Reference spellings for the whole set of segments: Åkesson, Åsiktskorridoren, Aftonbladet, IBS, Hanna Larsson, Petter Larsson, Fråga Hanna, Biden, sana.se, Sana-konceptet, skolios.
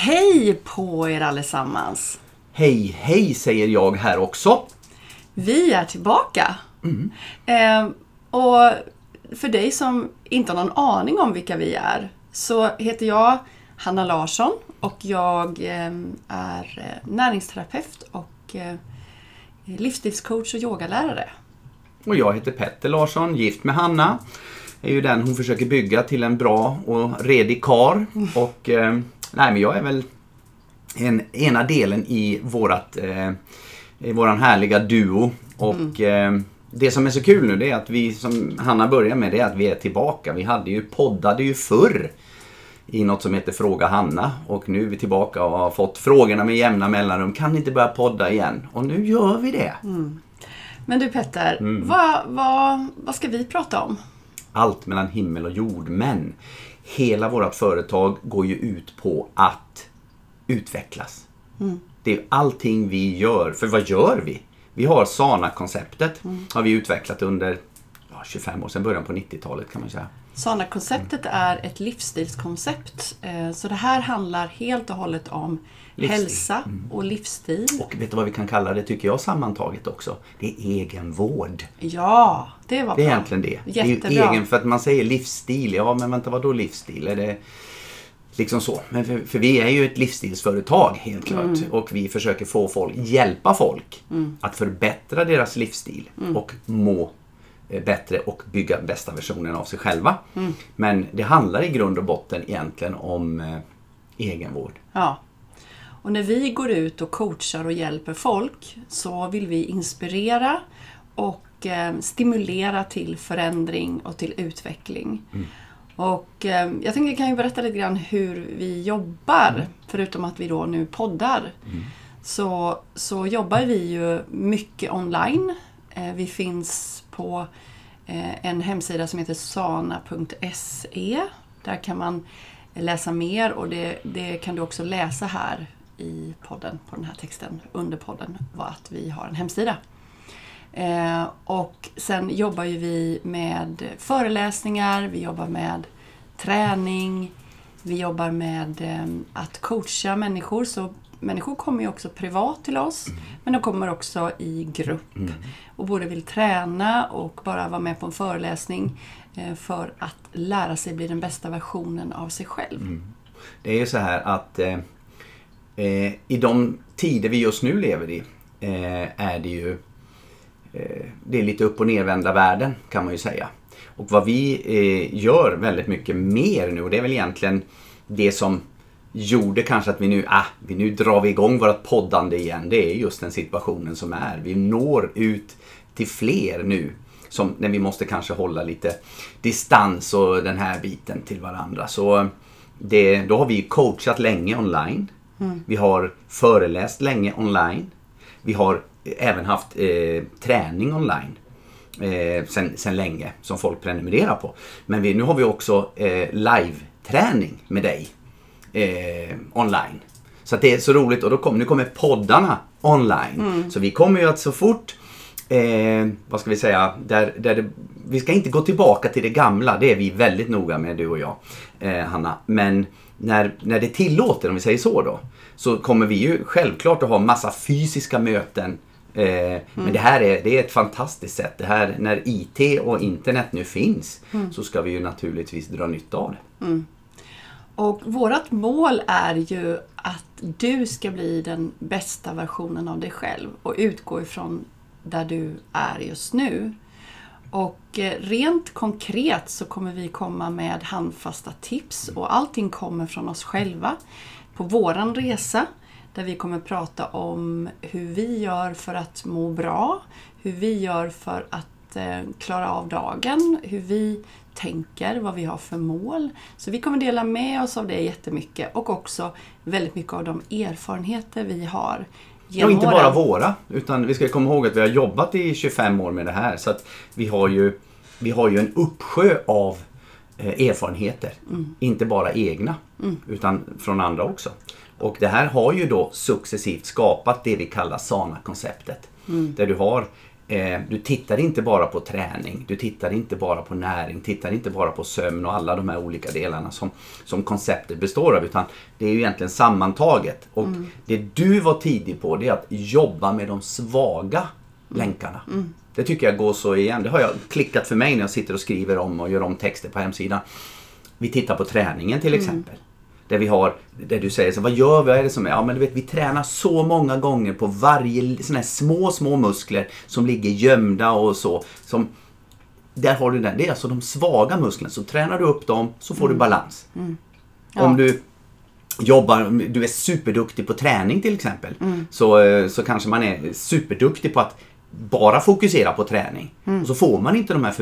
Hej på er allesammans! Hej, hej säger jag här också. Vi är tillbaka. Mm. Och för dig som inte har någon aning om vilka vi är så heter jag Hanna Larsson och jag är näringsterapeut och livsstilscoach och yogalärare. Och jag heter Petter Larsson, gift med Hanna. Är ju den hon försöker bygga till en bra och redig karl. Och nej, men jag är väl ena delen i våran härliga duo. Och det som är så kul nu, det är att vi, som Hanna börjar med, det är att vi är tillbaka. Vi poddade ju förr i något som heter Fråga Hanna. Och nu är vi tillbaka och har fått frågorna med jämna mellanrum. Kan ni inte börja podda igen? Och nu gör vi det. Mm. Men du Petter, vad ska vi prata om? Allt mellan himmel och jord, men hela vårt företag går ju ut på att utvecklas. Mm. Det är allting vi gör, för vad gör vi? Vi har Sana-konceptet, har vi utvecklat under 25 år sedan början på 90-talet kan man säga. Sana-konceptet är ett livsstilskoncept, så det här handlar helt och hållet om livsstil. Hälsa och livsstil. Och vet du vad vi kan kalla det, tycker jag, sammantaget också? Det är egenvård. Ja, det var bra. Det är egentligen det. Jättebra. Det är egen, för att man säger livsstil, ja men vänta, vad då livsstil? Är det liksom så? Men för vi är ju ett livsstilsföretag helt klart, och vi försöker få folk, hjälpa folk att förbättra deras livsstil och må bättre och bygga bästa versionen av sig själva. Mm. Men det handlar i grund och botten egentligen om egenvård. Ja. Och när vi går ut och coachar och hjälper folk så vill vi inspirera och stimulera till förändring och till utveckling. Mm. Och jag tänkte jag kan ju berätta lite grann hur vi jobbar, förutom att vi då nu poddar. Mm. Så jobbar vi ju mycket online. Vi finns på en hemsida som heter sana.se. Där kan man läsa mer och det kan du också läsa här i podden, på den här texten under podden, var att vi har en hemsida. Och sen jobbar ju vi med föreläsningar, vi jobbar med träning, vi jobbar med att coacha människor, så människor kommer ju också privat till oss, men de kommer också i grupp och både vill träna och bara vara med på en föreläsning för att lära sig bli den bästa versionen av sig själv. Mm. Det är ju så här att i de tider vi just nu lever i är det ju det är lite upp- och nedvända världen kan man ju säga. Och vad vi gör väldigt mycket mer nu, och det är väl egentligen det som gjorde kanske att vi nu drar vi igång vårt poddande igen. Det är just den situationen som är. Vi når ut till fler nu, som när vi måste kanske hålla lite distans och den här biten till varandra. Så då har vi coachat länge online. Mm. Vi har föreläst länge online. Vi har även haft träning online sen länge som folk prenumererar på. Men nu har vi också live-träning med dig. Online. Så att det är så roligt, och nu kommer poddarna online. Mm. Så vi kommer ju att så fort vad ska vi säga, vi ska inte gå tillbaka till det gamla, det är vi väldigt noga med, du och jag, Hanna. Men när det tillåter, om vi säger så då, så kommer vi ju självklart att ha massa fysiska möten. Men det är ett fantastiskt sätt. Det här, när IT och internet nu finns, så ska vi ju naturligtvis dra nytta av det. Mm. Och vårt mål är ju att du ska bli den bästa versionen av dig själv och utgå ifrån där du är just nu. Och rent konkret så kommer vi komma med handfasta tips, och allting kommer från oss själva på våran resa, där vi kommer prata om hur vi gör för att må bra, hur vi gör för att klara av dagen, hur vi tänker, vad vi har för mål. Så vi kommer dela med oss av det jättemycket, och också väldigt mycket av de erfarenheter vi har genom åren. Och inte bara våra, utan vi ska komma ihåg att vi har jobbat i 25 år med det här, så att vi har ju en uppsjö av erfarenheter, inte bara egna utan från andra också. Och det här har ju då successivt skapat det vi kallar Sana-konceptet, där du har Du tittar inte bara på träning, du tittar inte bara på näring, tittar inte bara på sömn och alla de här olika delarna som konceptet består av, utan det är ju egentligen sammantaget. Och det du var tidig på, det är att jobba med de svaga länkarna. Det tycker jag går så igen. Det har jag klickat för mig när jag sitter och skriver om och gör om texter på hemsidan. Vi tittar på träningen till exempel. Där vi har, där du säger så, vad gör vi? Vad är det som är? Ja, men du vet, vi tränar så många gånger på varje sån här små muskler som ligger gömda och så. Som, där har du den. Det är alltså de svaga musklerna. Så tränar du upp dem så får du balans. Ja. Om du jobbar, du är superduktig på träning till exempel. Så kanske man är superduktig på att bara fokusera på träning. Och så får man inte de här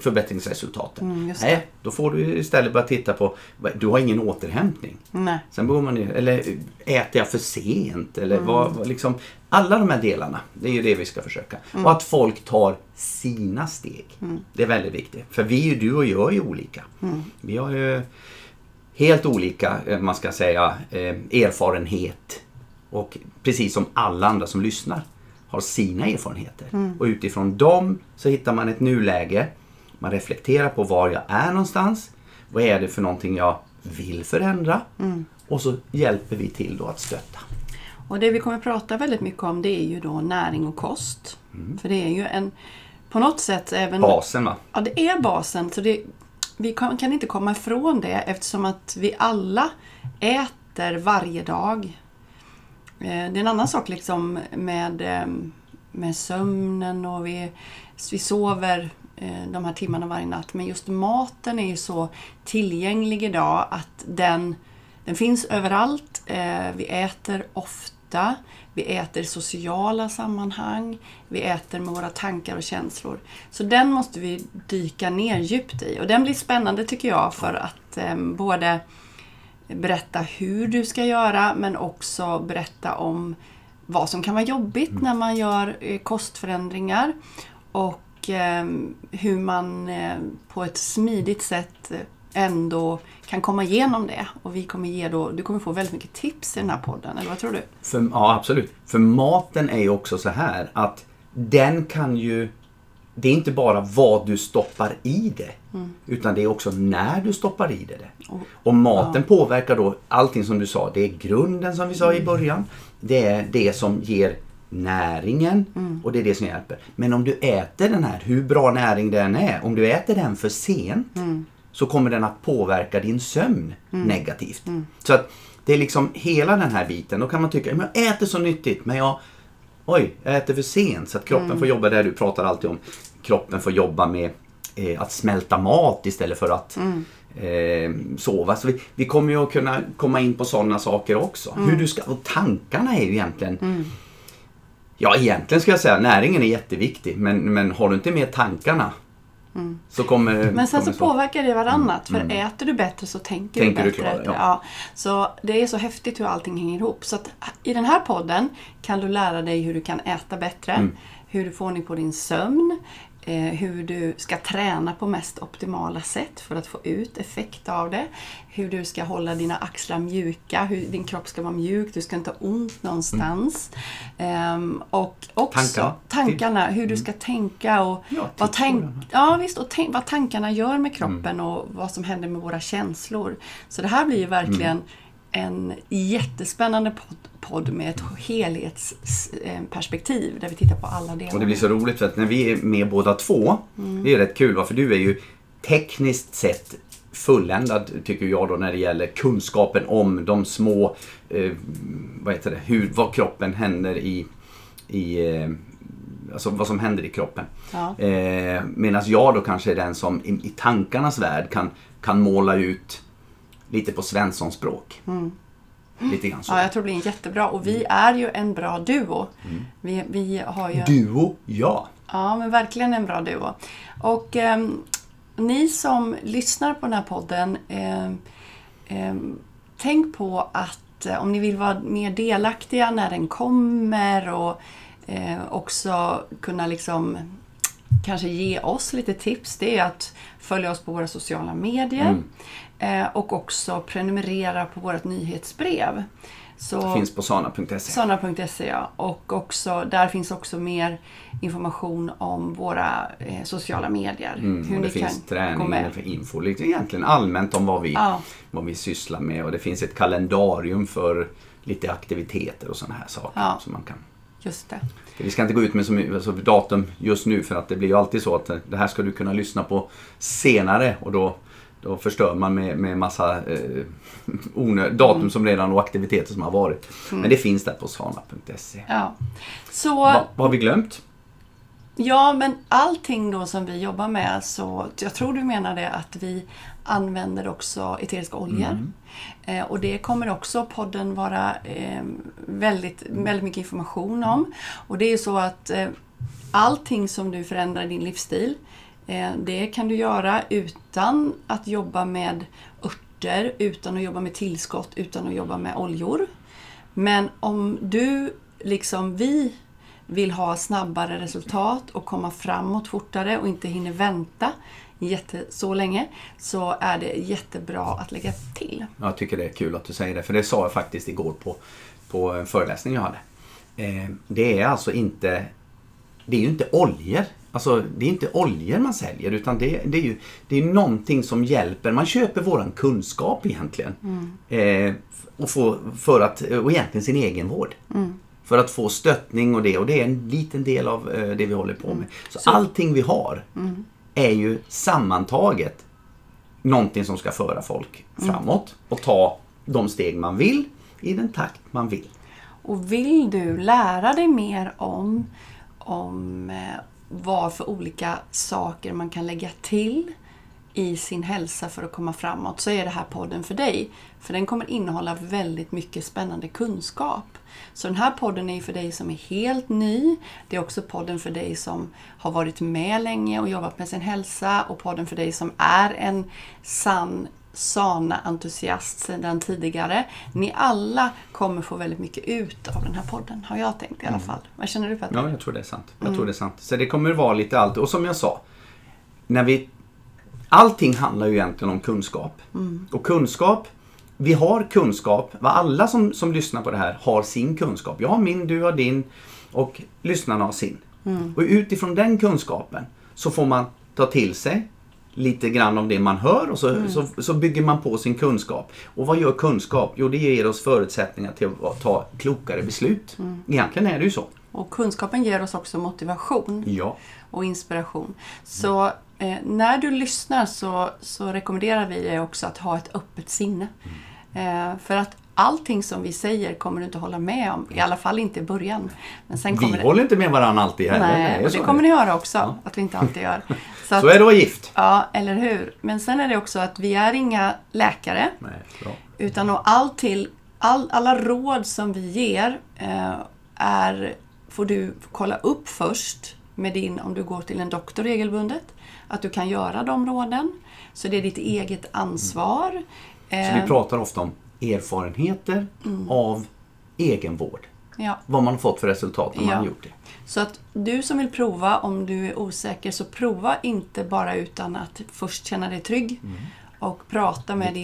förbättringsresultaten. Nej, då får du istället bara titta på, du har ingen återhämtning. Nej. Sen bor man ju, eller äter jag för sent? Eller vad, liksom, alla de här delarna, det är ju det vi ska försöka. Och att folk tar sina steg. Det är väldigt viktigt. För vi, du och jag är ju olika. Vi har ju helt olika, man ska säga, erfarenhet. Och precis som alla andra som lyssnar har sina erfarenheter. Och utifrån dem så hittar man ett nuläge. Man reflekterar på var jag är någonstans. Vad är det för någonting jag vill förändra? Och så hjälper vi till då att stötta. Och det vi kommer prata väldigt mycket om, det är ju då näring och kost. För det är ju en, på något sätt även basen, va? Ja, det är basen. Så det, vi kan inte komma ifrån det, eftersom att vi alla äter varje dag. Det är en annan sak liksom med sömnen, och vi sover de här timmarna varje natt. Men just maten är ju så tillgänglig idag att den finns överallt. Vi äter ofta, vi äter i sociala sammanhang, vi äter med våra tankar och känslor. Så den måste vi dyka ner djupt i, och den blir spännande tycker jag, för att både berätta hur du ska göra, men också berätta om vad som kan vara jobbigt när man gör kostförändringar, och hur man på ett smidigt sätt ändå kan komma igenom det. Och vi kommer ge då, du kommer få väldigt mycket tips i den här podden, eller vad tror du? Ja, absolut. För maten är ju också så här att den kan ju, det är inte bara vad du stoppar i det, utan det är också när du stoppar i det. Och maten påverkar då allting som du sa. Det är grunden som vi sa i början. Det är det som ger näringen, och det är det som hjälper. Men om du äter den här, hur bra näring den är, om du äter den för sent, så kommer den att påverka din sömn negativt. Så att det är liksom hela den här biten. Då kan man tycka, men jag äter så nyttigt, men jag äter för sent, så att kroppen får jobba där. Du pratar alltid om kroppen får jobba med att smälta mat istället för att sova. Så vi kommer ju att kunna komma in på sådana saker också. Hur du ska, och tankarna är ju egentligen... Ja, egentligen ska jag säga, näringen är jätteviktig. Men har du inte med tankarna så kommer... Men sen kommer så påverkar det varannat. För äter du bättre så tänker du bättre. Ja. Så det är så häftigt hur allting hänger ihop. Så att i den här podden kan du lära dig hur du kan äta bättre. Hur du får ordning på din sömn. Hur du ska träna på mest optimala sätt för att få ut effekt av det. Hur du ska hålla dina axlar mjuka. Hur din kropp ska vara mjuk. Du ska inte ha ont någonstans. Och också tankarna. Hur du ska tänka. Och vad tankarna gör med kroppen. Och vad som händer med våra känslor. Så det här blir ju verkligen... en jättespännande podd med ett helhetsperspektiv där vi tittar på alla delar. Och det blir så roligt för att när vi är med båda två, det är rätt kul, va? För du är ju tekniskt sett fulländad tycker jag då när det gäller kunskapen om de små, vad kroppen händer i alltså vad som händer i kroppen. Ja. Medan jag då kanske är den som i tankarnas värld kan måla ut lite på Svenssons språk. Lite grann så. Ja, jag tror det blir jättebra. Och vi är ju en bra duo. Vi har ju... Duo, ja. Ja, men verkligen en bra duo. Och ni som lyssnar på den här podden, tänk på att om ni vill vara mer delaktiga när den kommer, och också kunna liksom kanske ge oss lite tips, det är att följa oss på våra sociala medier. Och också prenumerera på vårt nyhetsbrev. Så finns på sana.se. Sana.se, ja. Och också, där finns också mer information om våra sociala medier. Hur och det finns träning för info. Egentligen allmänt om vad vi sysslar med. Och det finns ett kalendarium för lite aktiviteter och sådana här saker. Ja. Som man kan. Just det. Vi ska inte gå ut med så datum just nu, för att det blir ju alltid så att det här ska du kunna lyssna på senare, och då förstör man med massa datum som redan och aktiviteter som har varit. Men det finns där på sana.se. Ja. Så, vad har vi glömt? Ja, men allting då som vi jobbar med, så jag tror du menade att vi använder också eteriska oljor. Och det kommer också podden vara väldigt, väldigt mycket information om. Och det är ju så att allting som du förändrar i din livsstil, det kan du göra utan att jobba med örter, utan att jobba med tillskott, utan att jobba med oljor. Men om du, liksom vi, vill ha snabbare resultat och komma framåt fortare och inte hinner vänta så länge, så är det jättebra att lägga till. Jag tycker det är kul att du säger det, för det sa jag faktiskt igår på en föreläsning jag hade. Det är alltså inte, det är ju inte oljor. Alltså det är inte oljor man säljer, utan det är någonting som hjälper. Man köper våran kunskap egentligen. Och egentligen sin egen vård. För att få stöttning och det är en liten del av det vi håller på med. Så allting vi har är ju sammantaget någonting som ska föra folk framåt och ta de steg man vill i den takt man vill. Och vill du lära dig mer om vad för olika saker man kan lägga till i sin hälsa för att komma framåt, så är det här podden för dig. För den kommer innehålla väldigt mycket spännande kunskap. Så den här podden är för dig som är helt ny. Det är också podden för dig som har varit med länge och jobbat med sin hälsa. Och podden för dig som är en sann sana-entusiast sedan tidigare. Ni alla kommer få väldigt mycket ut av den här podden, har jag tänkt i alla fall. Vad känner du, Petter? Ja, jag tror det är sant. Så det kommer vara lite allt. Och som jag sa, allting handlar ju egentligen om kunskap. Och kunskap, vi har kunskap. Alla som lyssnar på det här har sin kunskap. Jag har min, du har din och lyssnarna har sin. Och utifrån den kunskapen så får man ta till sig lite grann av det man hör, och så bygger man på sin kunskap. Och vad gör kunskap? Jo, det ger oss förutsättningar till att ta klokare beslut. Egentligen är det ju så. Och kunskapen ger oss också motivation och inspiration. Så när du lyssnar så rekommenderar vi dig också att ha ett öppet sinne. För att allting som vi säger kommer du inte hålla med om. I alla fall inte i början. Men sen vi håller inte med varandra alltid heller. Nej, och det kommer ni höra också. Ja. Att vi inte alltid gör. Så, så är det gift. Ja, eller hur. Men sen är det också att vi är inga läkare. Nej, bra. Utan alla råd som vi ger får du kolla upp först med om du går till en doktor regelbundet, att du kan göra de råden. Så det är ditt eget ansvar. Så vi pratar ofta om erfarenheter av egenvård. Ja. Vad man har fått för resultat när man har gjort det. Så att du som vill prova, om du är osäker, så prova inte bara utan att först känna dig trygg och prata med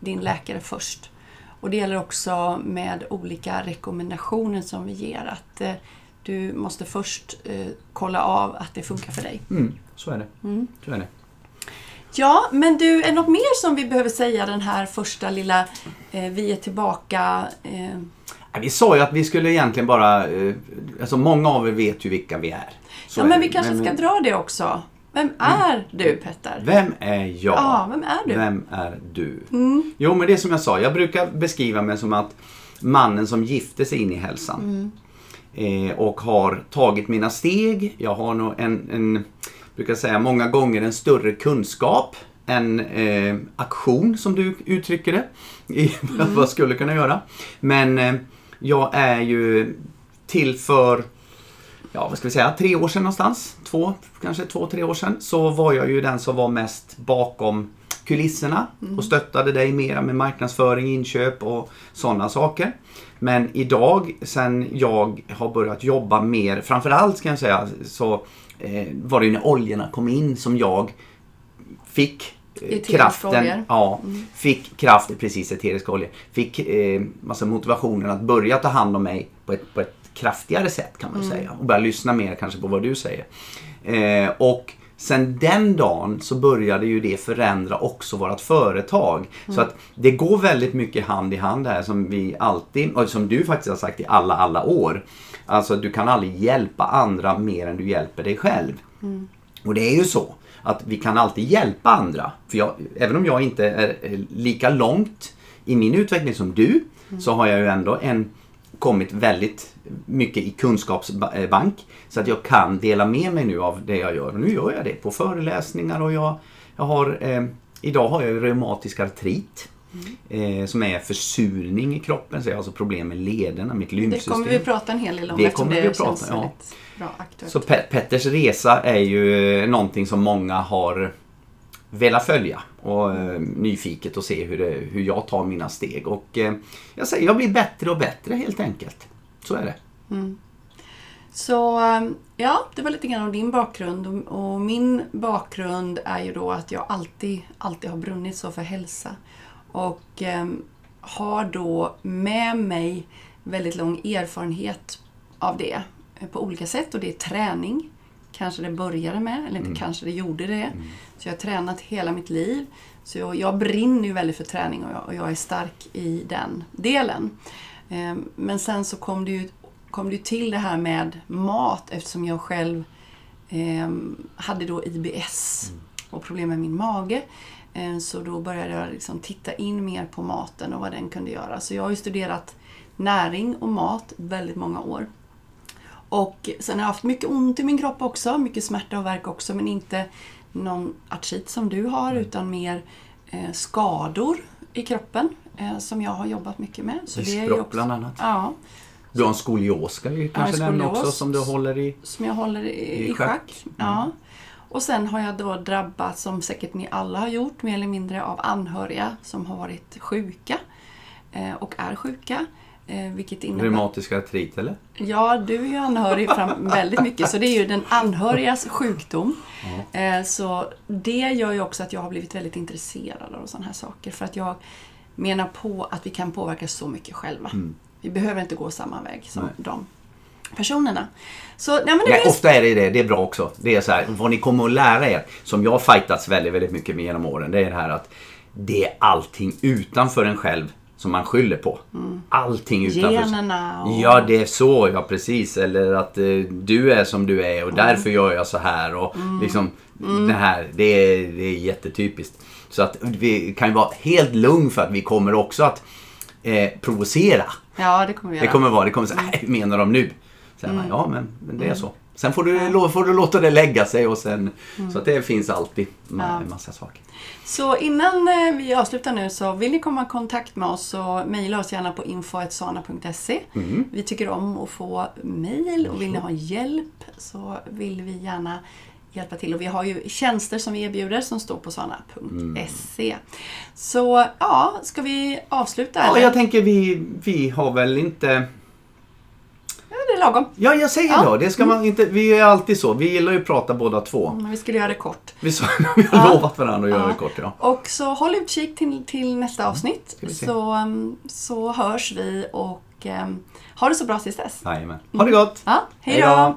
din läkare först. Och det gäller också med olika rekommendationer som vi ger, att du måste först kolla av att det funkar för dig. Så är det. Så är det. Ja, men du, är något mer som vi behöver säga den här första lilla vi är tillbaka? Vi sa ju att vi skulle egentligen bara, alltså många av er vet ju vilka vi är. Så ja, men vi kanske ska dra det också. Vem är du, Petter? Vem är jag? Ja, vem är du? Vem är du? Jo, men det som jag sa, jag brukar beskriva mig som att mannen som gifte sig in i hälsan. Och har tagit mina steg. Jag har nog en brukar säga många gånger en större kunskap, en aktion som du uttrycker det, i vad jag skulle kunna göra. Men jag är ju till för, vad ska vi säga, 3 år sedan någonstans, 2-3 år sedan, så var jag ju den som var mest bakom kulisserna och stöttade dig mera med marknadsföring, inköp och sådana saker. Men idag, sen jag har börjat jobba mer, framförallt kan jag säga, så var det ju när oljorna kom in som jag fick kraften, ja, fick kraft, precis, eteriska oljor, fick massa motivationen att börja ta hand om mig på ett kraftigare sätt, kan man säga, och börja lyssna mer kanske på vad du säger, och sen den dagen så började ju det förändra också vårt företag. Så att det går väldigt mycket hand i hand här, som vi alltid, och som du faktiskt har sagt i alla år. Alltså, du kan aldrig hjälpa andra mer än du hjälper dig själv. Och det är ju så att vi kan alltid hjälpa andra. För även om jag inte är lika långt i min utveckling som du, så har jag ju ändå kommit väldigt mycket i kunskapsbank, så att jag kan dela med mig nu av det jag gör. Och nu gör jag det på föreläsningar, och jag har, idag har jag reumatisk artrit, som är försurning i kroppen, så jag har alltså problem med lederna, mitt lymfsystem. Det kommer vi prata en hel del om, eftersom det känns väldigt bra aktuellt. Så Petters resa är ju någonting som många har velat följa och nyfiket och se hur jag tar mina steg, och jag säger, jag blir bättre och bättre, helt enkelt. Så är det. Så ja, det var lite grann om din bakgrund, och min bakgrund är ju då att jag alltid har brunnit så för hälsa, och har då med mig väldigt lång erfarenhet av det på olika sätt, och det är träning. Kanske det började med, eller inte kanske det gjorde det. Så jag har tränat hela mitt liv. Så jag brinner ju väldigt för träning, och jag är stark i den delen. Men sen så kom det ju till det här med mat, eftersom jag själv hade då IBS och problem med min mage. Så då började jag liksom titta in mer på maten och vad den kunde göra. Så jag har ju studerat näring och mat väldigt många år. Och sen har jag haft mycket ont i min kropp också, mycket smärta och värk också, men inte någon artrit som du har, utan mer skador i kroppen som jag har jobbat mycket med. Så det är också, bland annat. Ja. Du har en skolios, kanske den också, som du håller i. Som jag håller i schack. Ja. Och sen har jag då drabbats, som säkert ni alla har gjort, mer eller mindre, av anhöriga som har varit sjuka och är sjuka. Vilket innebär... Reumatisk artrit, eller? Ja, du är ju anhörig väldigt mycket, så det är ju den anhörigas sjukdom. Så det gör ju också att jag har blivit väldigt intresserad av sådana här saker, för att jag menar på att vi kan påverka så mycket själva. Vi behöver inte gå samma väg som de personerna. Så, ofta är det är bra också. Det är så här, vad ni kommer att lära er, som jag har fightats väldigt, väldigt mycket med genom åren, det är det här att det är allting utanför en själv som man skyller på. Allting utanför. Generna och... Ja, det är så, ja, precis. Eller att du är som du är, och därför gör jag så här. Och liksom, det här, det är jättetypiskt. Så att vi kan ju vara helt lugn för att vi kommer också att provocera. Ja, det kommer vi göra. Det kommer så här, menar de nu? Så här, ja, men det är så. Sen får du låta det lägga sig, och sen, så att det finns alltid en massa saker. Så innan vi avslutar nu, så vill ni komma i kontakt med oss, så mejla oss gärna på info@sana.se. Vi tycker om att få mejl, och vill ni ha hjälp så vill vi gärna hjälpa till. Och vi har ju tjänster som vi erbjuder som står på sana.se. Så ja, ska vi avsluta? Ja, eller? Jag tänker vi har väl inte... Det är lagom. Ja, jag säger då. Det ska man inte, vi är alltid så. Vi gillar ju att prata båda två. Men vi skulle göra det kort. Vi har lovat varandra att göra det kort. Ja. Och så håll utkik till nästa avsnitt. Så hörs vi, och ha det så bra tills dess. Jajamän. Ha det gott. Ja, hej då.